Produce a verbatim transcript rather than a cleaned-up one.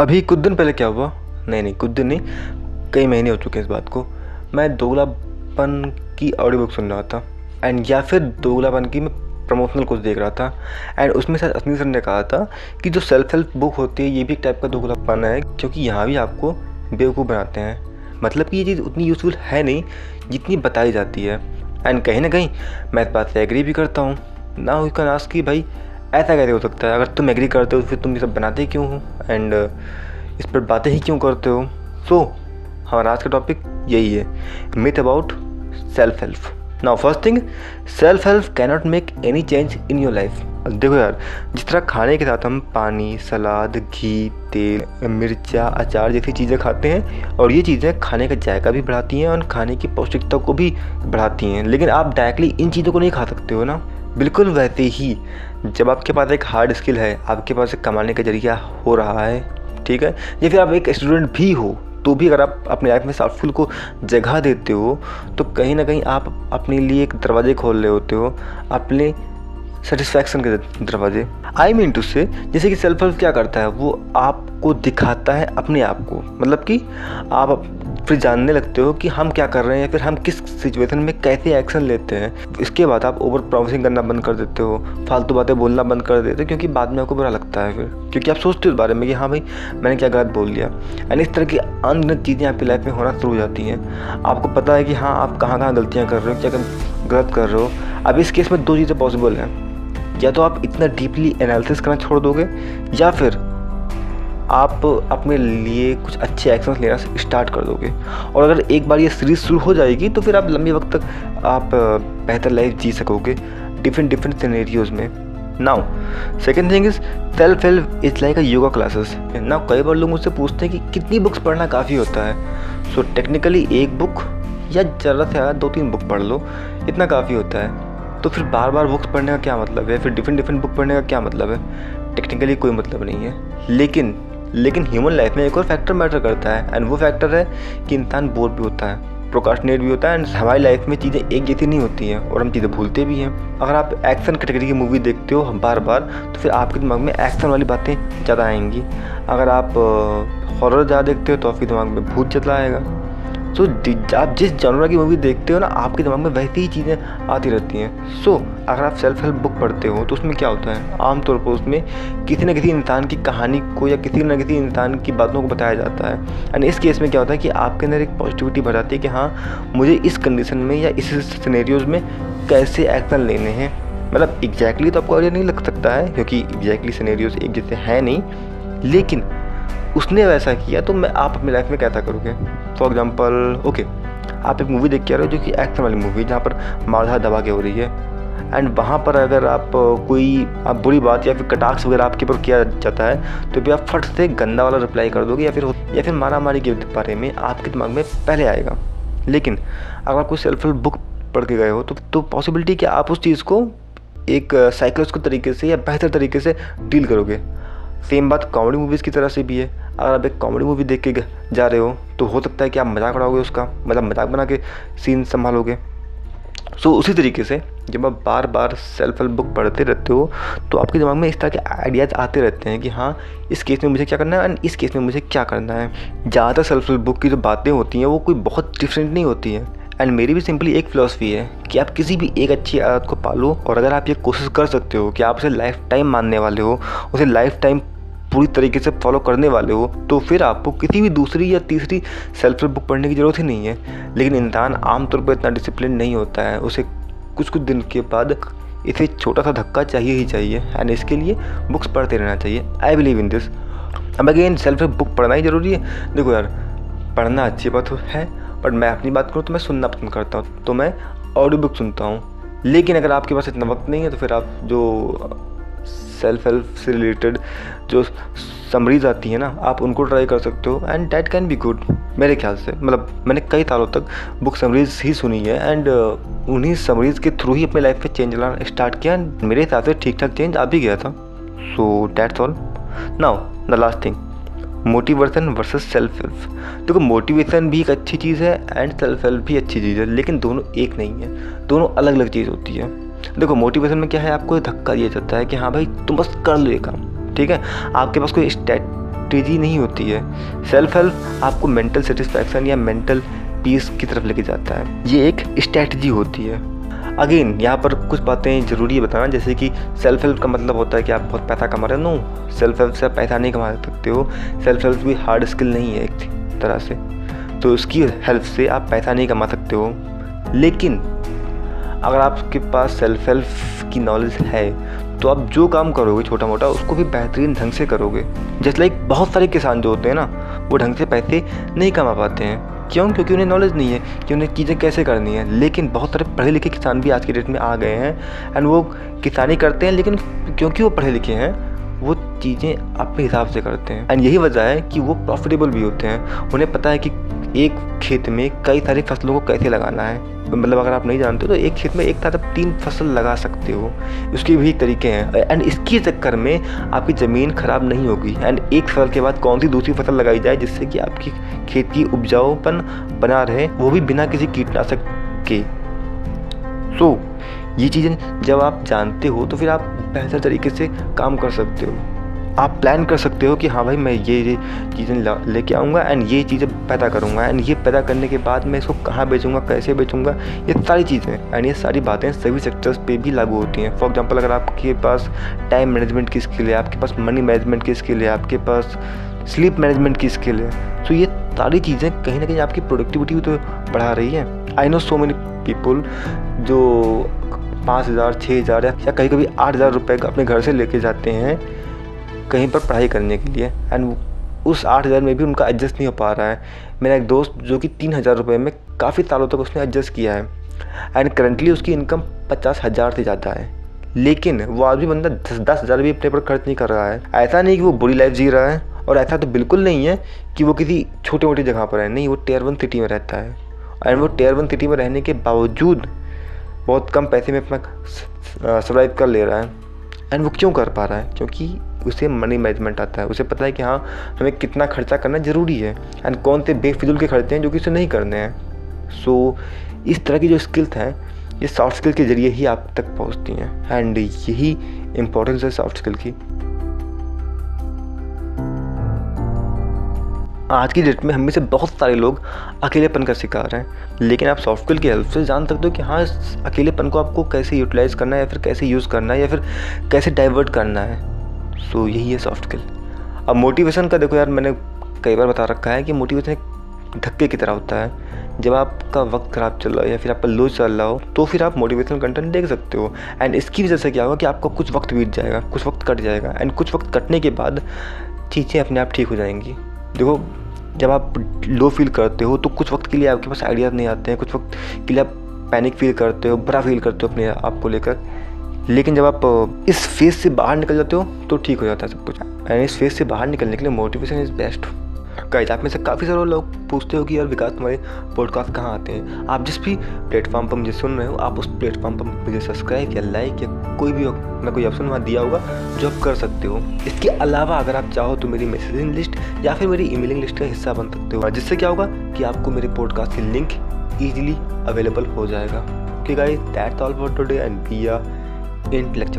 अभी कुछ दिन पहले क्या हुआ, नहीं नहीं कुछ दिन नहीं, कई महीने हो चुके हैं इस बात को। मैं दोगलापन की ऑडियो बुक सुन रहा था एंड या फिर दोगलापन की मैं प्रमोशनल कुछ देख रहा था एंड उसमें शायद असनी सर ने कहा था कि जो सेल्फ हेल्प बुक होती है ये भी एक टाइप का दोगलापन है, क्योंकि यहाँ भी आपको बेवकूफ़ बनाते हैं। मतलब कि ये चीज़ उतनी यूज़फुल है नहीं जितनी बताई जाती है एंड कहीं ना कहीं मैं इस बात से एग्री भी करता हूँ ना हुई का नाश कि भाई ऐसा कैसे हो सकता है, अगर तुम एग्री करते हो फिर तुम ये सब बनाते क्यों हो एंड इस पर बातें ही क्यों करते हो। सो हमारा आज का टॉपिक यही है, myth about self help. Now first thing, self help cannot make any change in your life. देखो यार, जिस तरह खाने के साथ हम पानी, सलाद, घी, तेल, मिर्चा, अचार जैसी चीज़ें खाते हैं और ये चीज़ें खाने का जायका भी बढ़ाती हैं और खाने की पौष्टिकता को भी बढ़ाती हैं, लेकिन आप डायरेक्टली इन चीज़ों को नहीं खा सकते हो ना। बिल्कुल वैसे ही जब आपके पास एक हार्ड स्किल है, आपके पास एक कमाने का जरिया हो रहा है, ठीक है, या फिर आप एक स्टूडेंट भी हो, तो भी अगर आप अपने लाइफ में सॉफ्ट स्किल को जगह देते हो तो कहीं ना कहीं आप अपने लिए एक दरवाजे खोल रहे होते हो, अपने सेटिस्फैक्शन के दरवाजे। आई मीन टू से, जैसे कि सेल्फ हेल्प क्या करता है, वो आपको दिखाता है अपने आप को। मतलब कि आप फिर जानने लगते हो कि हम क्या कर रहे हैं या फिर हम किस सिचुएशन में कैसे एक्शन लेते हैं। इसके बाद आप ओवर प्रॉमिसिंग करना बंद कर देते हो, फालतू बातें बोलना बंद कर देते हो, क्योंकि बाद में आपको बुरा लगता है फिर, क्योंकि आप सोचते हो इस बारे में कि हाँ भाई मैंने क्या गलत बोल दिया। एंड इस तरह की अनगिनत चीज़ें आपकी लाइफ में होना शुरू हो जाती हैं। आपको पता है कि हाँ आप कहाँ कहाँ गलतियाँ कर रहे हो, क्या गलत कर रहे हो। अब इस केस में दो चीज़ें पॉसिबल हैं, या तो आप इतना डीपली एनालिसिस करना छोड़ दोगे या फिर आप अपने लिए कुछ अच्छे एक्शंस लेना स्टार्ट कर दोगे। और अगर एक बार ये सीरीज़ शुरू हो जाएगी तो फिर आप लंबे वक्त तक आप बेहतर लाइफ जी सकोगे डिफरेंट डिफरेंट सिनेरियोज़ में। Now second thing is self help is like a yoga classes. Now कई बार लोग मुझसे पूछते हैं कि कितनी बुक्स पढ़ना काफ़ी होता है। सो टेक्निकली एक बुक या ज़्यादा से ज़्यादा दो तीन बुक पढ़ लो, इतना काफ़ी होता है। तो फिर बार बार बुक्स पढ़ने का क्या मतलब है, फिर डिफरेंट डिफरेंट बुक पढ़ने का क्या मतलब है, टेक्निकली कोई मतलब नहीं है। लेकिन लेकिन ह्यूमन लाइफ में एक और फैक्टर मैटर करता है एंड वो फैक्टर है कि इंसान बोर भी होता है, प्रोकास्टिनेट भी होता है एंड हमारी लाइफ में चीज़ें एक जैसी नहीं होती हैं और हम चीज़ें भूलते भी हैं। अगर आप एक्शन कैटेगरी की मूवी देखते हो बार बार तो फिर आपके दिमाग में एक्शन वाली बातें ज़्यादा आएंगी। अगर आप हॉरर ज़्यादा देखते हो तो आपके दिमाग में भूत ज़्यादा आएगा। सो so, आप जिस जॉनर की मूवी देखते हो ना, आपके दिमाग में वैसी ही चीज़ें आती रहती हैं। सो so, अगर आप सेल्फ हेल्प बुक पढ़ते हो तो उसमें क्या होता है, आमतौर पर उसमें किसी न किसी इंसान की कहानी को या किसी न किसी इंसान की बातों को बताया जाता है। एंड इस केस में क्या होता है कि आपके अंदर एक पॉजिटिविटी भर जाती है कि हाँ मुझे इस कंडीशन में या इस सिनेरियोज़ में कैसे एक्शन लेने हैं। मतलब एग्जैक्टली तो आपको आइडिया नहीं लग सकता है क्योंकि एग्जैक्टली सिनेरियोज़ एक जैसे हैं नहीं, लेकिन उसने वैसा किया तो मैं आप अपनी लाइफ में कैसा करोगे। फॉर एग्जांपल ओके, आप एक मूवी देख के आ रहे हो जो कि एक्शन वाली मूवी जहाँ पर मारधा दबा के हो रही है एंड वहाँ पर अगर आप कोई आप बुरी बात या फिर कटाक्ष वगैरह आपके ऊपर किया जाता है तो भी आप फट से गंदा वाला रिप्लाई कर दोगे या फिर या फिर मारा मारी के बारे में आपके दिमाग में पहले आएगा। लेकिन अगर आप कोई सेल्फ हेल्प बुक पढ़ के गए हो तो, तो पॉसिबिलिटी कि आप उस चीज़ को एक साइकोलॉजिकल तरीके से या बेहतर तरीके से डील करोगे। सेम बात कॉमेडी मूवीज़ की तरह से भी है। अगर आप एक कॉमेडी मूवी देख के जा रहे हो तो हो सकता है कि आप मजाक उड़ाओगे उसका, मतलब मजाक बना के सीन संभालोगे। सो so, उसी तरीके से जब आप बार बार सेल्फ हेल्प बुक पढ़ते रहते हो तो आपके दिमाग में इस तरह के आइडियाज़ आते रहते हैं कि हाँ इस केस में मुझे क्या करना है एंड इस केस में मुझे क्या करना है। ज़्यादातर सेल्फ हेल्प बुक की जो बातें होती हैं वो कोई बहुत डिफरेंट नहीं होती हैं। एंड मेरी भी सिंपली एक फ़िलॉसफी है कि आप किसी भी एक अच्छी आदत को पालो और अगर आप ये कोशिश कर सकते हो कि आप उसे लाइफ टाइम मानने वाले हो, उसे लाइफ टाइम पूरी तरीके से फॉलो करने वाले हो, तो फिर आपको किसी भी दूसरी या तीसरी सेल्फ हेल्प बुक पढ़ने की ज़रूरत ही नहीं है। लेकिन इंसान आमतौर पर इतना डिसिप्लिन नहीं होता है, उसे कुछ कुछ दिन के बाद इसे छोटा सा धक्का चाहिए ही चाहिए एंड इसके लिए बुक्स पढ़ते रहना चाहिए। I believe in this. अब अगेन सेल्फ हेल्प बुक पढ़ना ही ज़रूरी है। देखो यार, पढ़ना अच्छी बात है, बट मैं अपनी बात करूँ तो मैं सुनना पसंद करता हूँ, तो मैं ऑडियो बुक सुनता हूँ। लेकिन अगर आपके पास इतना वक्त नहीं है तो फिर आप जो सेल्फ हेल्प से रिलेटेड जो समरीज आती है ना, आप उनको ट्राई कर सकते हो and that can be good मेरे ख्याल से। मतलब मैंने कई सालों तक बुक समरीज ही सुनी है एंड उन्हीं समरीज के थ्रू ही अपने लाइफ में चेंज लाना स्टार्ट किया एंड मेरे हिसाब से ठीक ठाक चेंज आ भी गया था। So that's all. Now the last thing, motivation versus self help. देखो मोटिवेशन भी एक अच्छी चीज़ है एंड सेल्फ हेल्प भी अच्छी चीज़ है, लेकिन दोनों एक नहीं है, दोनों अलग अलग चीज़ होती है। देखो मोटिवेशन में क्या है, आपको धक्का दिया जाता है कि हाँ भाई तुम बस कर लो ये काम, ठीक है, आपके पास कोई स्टैट स्ट्रेटजी नहीं होती है। सेल्फ हेल्प आपको मेंटल सेटिस्फैक्शन या मेंटल पीस की तरफ लेके जाता है, ये एक स्ट्रेटजी होती है। अगेन यहाँ पर कुछ बातें ज़रूरी है बताना, जैसे कि सेल्फ हेल्प का मतलब होता है कि आप बहुत पैसा कमा रहे हो, नो, सेल्फ हेल्प से आप पैसा नहीं कमा सकते हो। सेल्फ हेल्प भी हार्ड स्किल नहीं है एक तरह से, तो उसकी हेल्प से आप पैसा नहीं कमा सकते हो। लेकिन अगर आपके पास सेल्फ हेल्प की नॉलेज है तो आप जो काम करोगे छोटा मोटा उसको भी बेहतरीन ढंग से करोगे। जैसे लाइक बहुत सारे किसान जो होते हैं ना, वो ढंग से पैसे नहीं कमा पाते हैं, क्यों? क्योंकि उन्हें नॉलेज नहीं है कि उन्हें चीज़ें कैसे करनी है। लेकिन बहुत सारे पढ़े लिखे किसान भी आज के डेट में आ गए हैं एंड वो किसानी करते हैं, लेकिन क्योंकि वो पढ़े लिखे हैं वो चीज़ें अपने हिसाब से करते हैं एंड यही वजह है कि वो प्रॉफिटेबल भी होते हैं। उन्हें पता है कि एक खेत में कई सारी फसलों को कैसे लगाना है। मतलब अगर आप नहीं जानते तो एक खेत में एक साथ आप तीन फसल लगा सकते हो, उसके भी तरीके हैं एंड इसके चक्कर में आपकी ज़मीन ख़राब नहीं होगी एंड एक साल के बाद कौन सी दूसरी फसल लगाई जाए जिससे कि आपकी खेत की उपजाऊपन बना रहे, वो भी बिना किसी कीटनाशक के। सो ये चीज़ें जब आप जानते हो तो फिर आप बेहतर तरीके से काम कर सकते हो। आप प्लान कर सकते हो कि हाँ भाई मैं ये ये चीज़ें लेके आऊँगा एंड ये चीज़ें पैदा करूँगा एंड ये पैदा करने के बाद मैं इसको कहाँ बेचूँगा, कैसे बेचूँगा, ये सारी चीज़ें एंड ये सारी बातें सभी सेक्टर्स पे भी लागू होती हैं। फॉर एग्जांपल अगर आपके पास टाइम मैनेजमेंट की स्किल है, आपके पास मनी मैनेजमेंट की स्किल है, आपके पास स्लीप मैनेजमेंट की स्किल है, तो ये सारी चीज़ें कहीं ना कहीं आपकी प्रोडक्टिविटी भी तो बढ़ा रही है। I know so many people जो पाँच हज़ार छः हज़ार या कहीं कभी आठ हज़ार रुपये अपने घर से लेके जाते हैं कहीं पर पढ़ाई करने के लिए एंड उस आठ हज़ार में भी उनका एडजस्ट नहीं हो पा रहा है। मेरा एक दोस्त जो कि तीन हज़ार रुपये में काफ़ी सालों तक उसने एडजस्ट किया है एंड करंटली उसकी इनकम पचास हज़ार से ज़्यादा है, लेकिन वो आज भी बंदा दस दस हज़ार भी अपने पर खर्च नहीं कर रहा है। ऐसा नहीं कि वो बुरी लाइफ जी रहा है और ऐसा तो बिल्कुल नहीं है कि वो किसी छोटे मोटे जगह पर है, नहीं, वो टियर वन सिटी में रहता है एंड वो टियर वन सिटी में रहने के बावजूद बहुत कम पैसे में अपना सर्वाइव कर ले रहा है एंड वो क्यों कर पा रहा है? क्योंकि उसे मनी मैनेजमेंट आता है, उसे पता है कि हाँ हमें कितना खर्चा करना ज़रूरी है एंड कौन से बेफिजूल के खर्चे हैं जो कि उसे नहीं करने हैं। सो इस तरह की जो स्किल्स हैं ये सॉफ्ट स्किल के ज़रिए ही आप तक पहुँचती हैं एंड यही इम्पोर्टेंस है सॉफ्ट स्किल की। आज की डेट में हम में से बहुत सारे लोग अकेलेपन का शिकार हैं, लेकिन आप सॉफ्ट स्किल की हेल्प से जान सकते हो कि हाँ इस अकेलेपन को आपको कैसे यूटिलाइज़ करना है या फिर कैसे यूज़ करना है या फिर कैसे डाइवर्ट करना है। सो यही है सॉफ्ट स्किल। अब मोटिवेशन का देखो यार, मैंने कई बार बता रखा है कि मोटिवेशन एक धक्के की तरह होता है। जब आपका वक्त ख़राब चल रहा हो या फिर आपका लो चल रहा हो तो फिर आप मोटिवेशनल कंटेंट देख सकते हो एंड इसकी वजह से क्या होगा कि आपका कुछ वक्त बीत जाएगा, कुछ वक्त कट जाएगा एंड कुछ वक्त कटने के बाद चीज़ें अपने आप ठीक हो जाएंगी। देखो जब आप लो फील करते हो तो कुछ वक्त के लिए आपके पास आइडियाज़ नहीं आते हैं, कुछ वक्त के लिए आप पैनिक फील करते हो, बुरा फील करते हो अपने आप को लेकर, लेकिन जब आप इस फेज से बाहर निकल जाते हो तो ठीक हो जाता है सब कुछ एंड इस फेज से बाहर निकलने के लिए मोटिवेशन इज़ बेस्ट। गाइस आप में से काफ़ी सारे लोग पूछते हो कि यार विकास तुम्हारे पॉडकास्ट कहाँ आते हैं। आप जिस भी प्लेटफॉर्म पर मुझे सुन रहे हो आप उस प्लेटफॉर्म पर मुझे सब्सक्राइब या लाइक या कोई भी ना कोई ऑप्शन वहाँ दिया होगा जो आप कर सकते हो। इसके अलावा अगर आप चाहो तो मेरी मैसेजिंग लिस्ट या फिर मेरी ईमेलिंग लिस्ट का हिस्सा बन सकते हो, जिससे क्या होगा कि आपको मेरे पॉडकास्ट की लिंक ईजिली अवेलेबल हो जाएगा। Okay guys that's all for today and be a intellectual.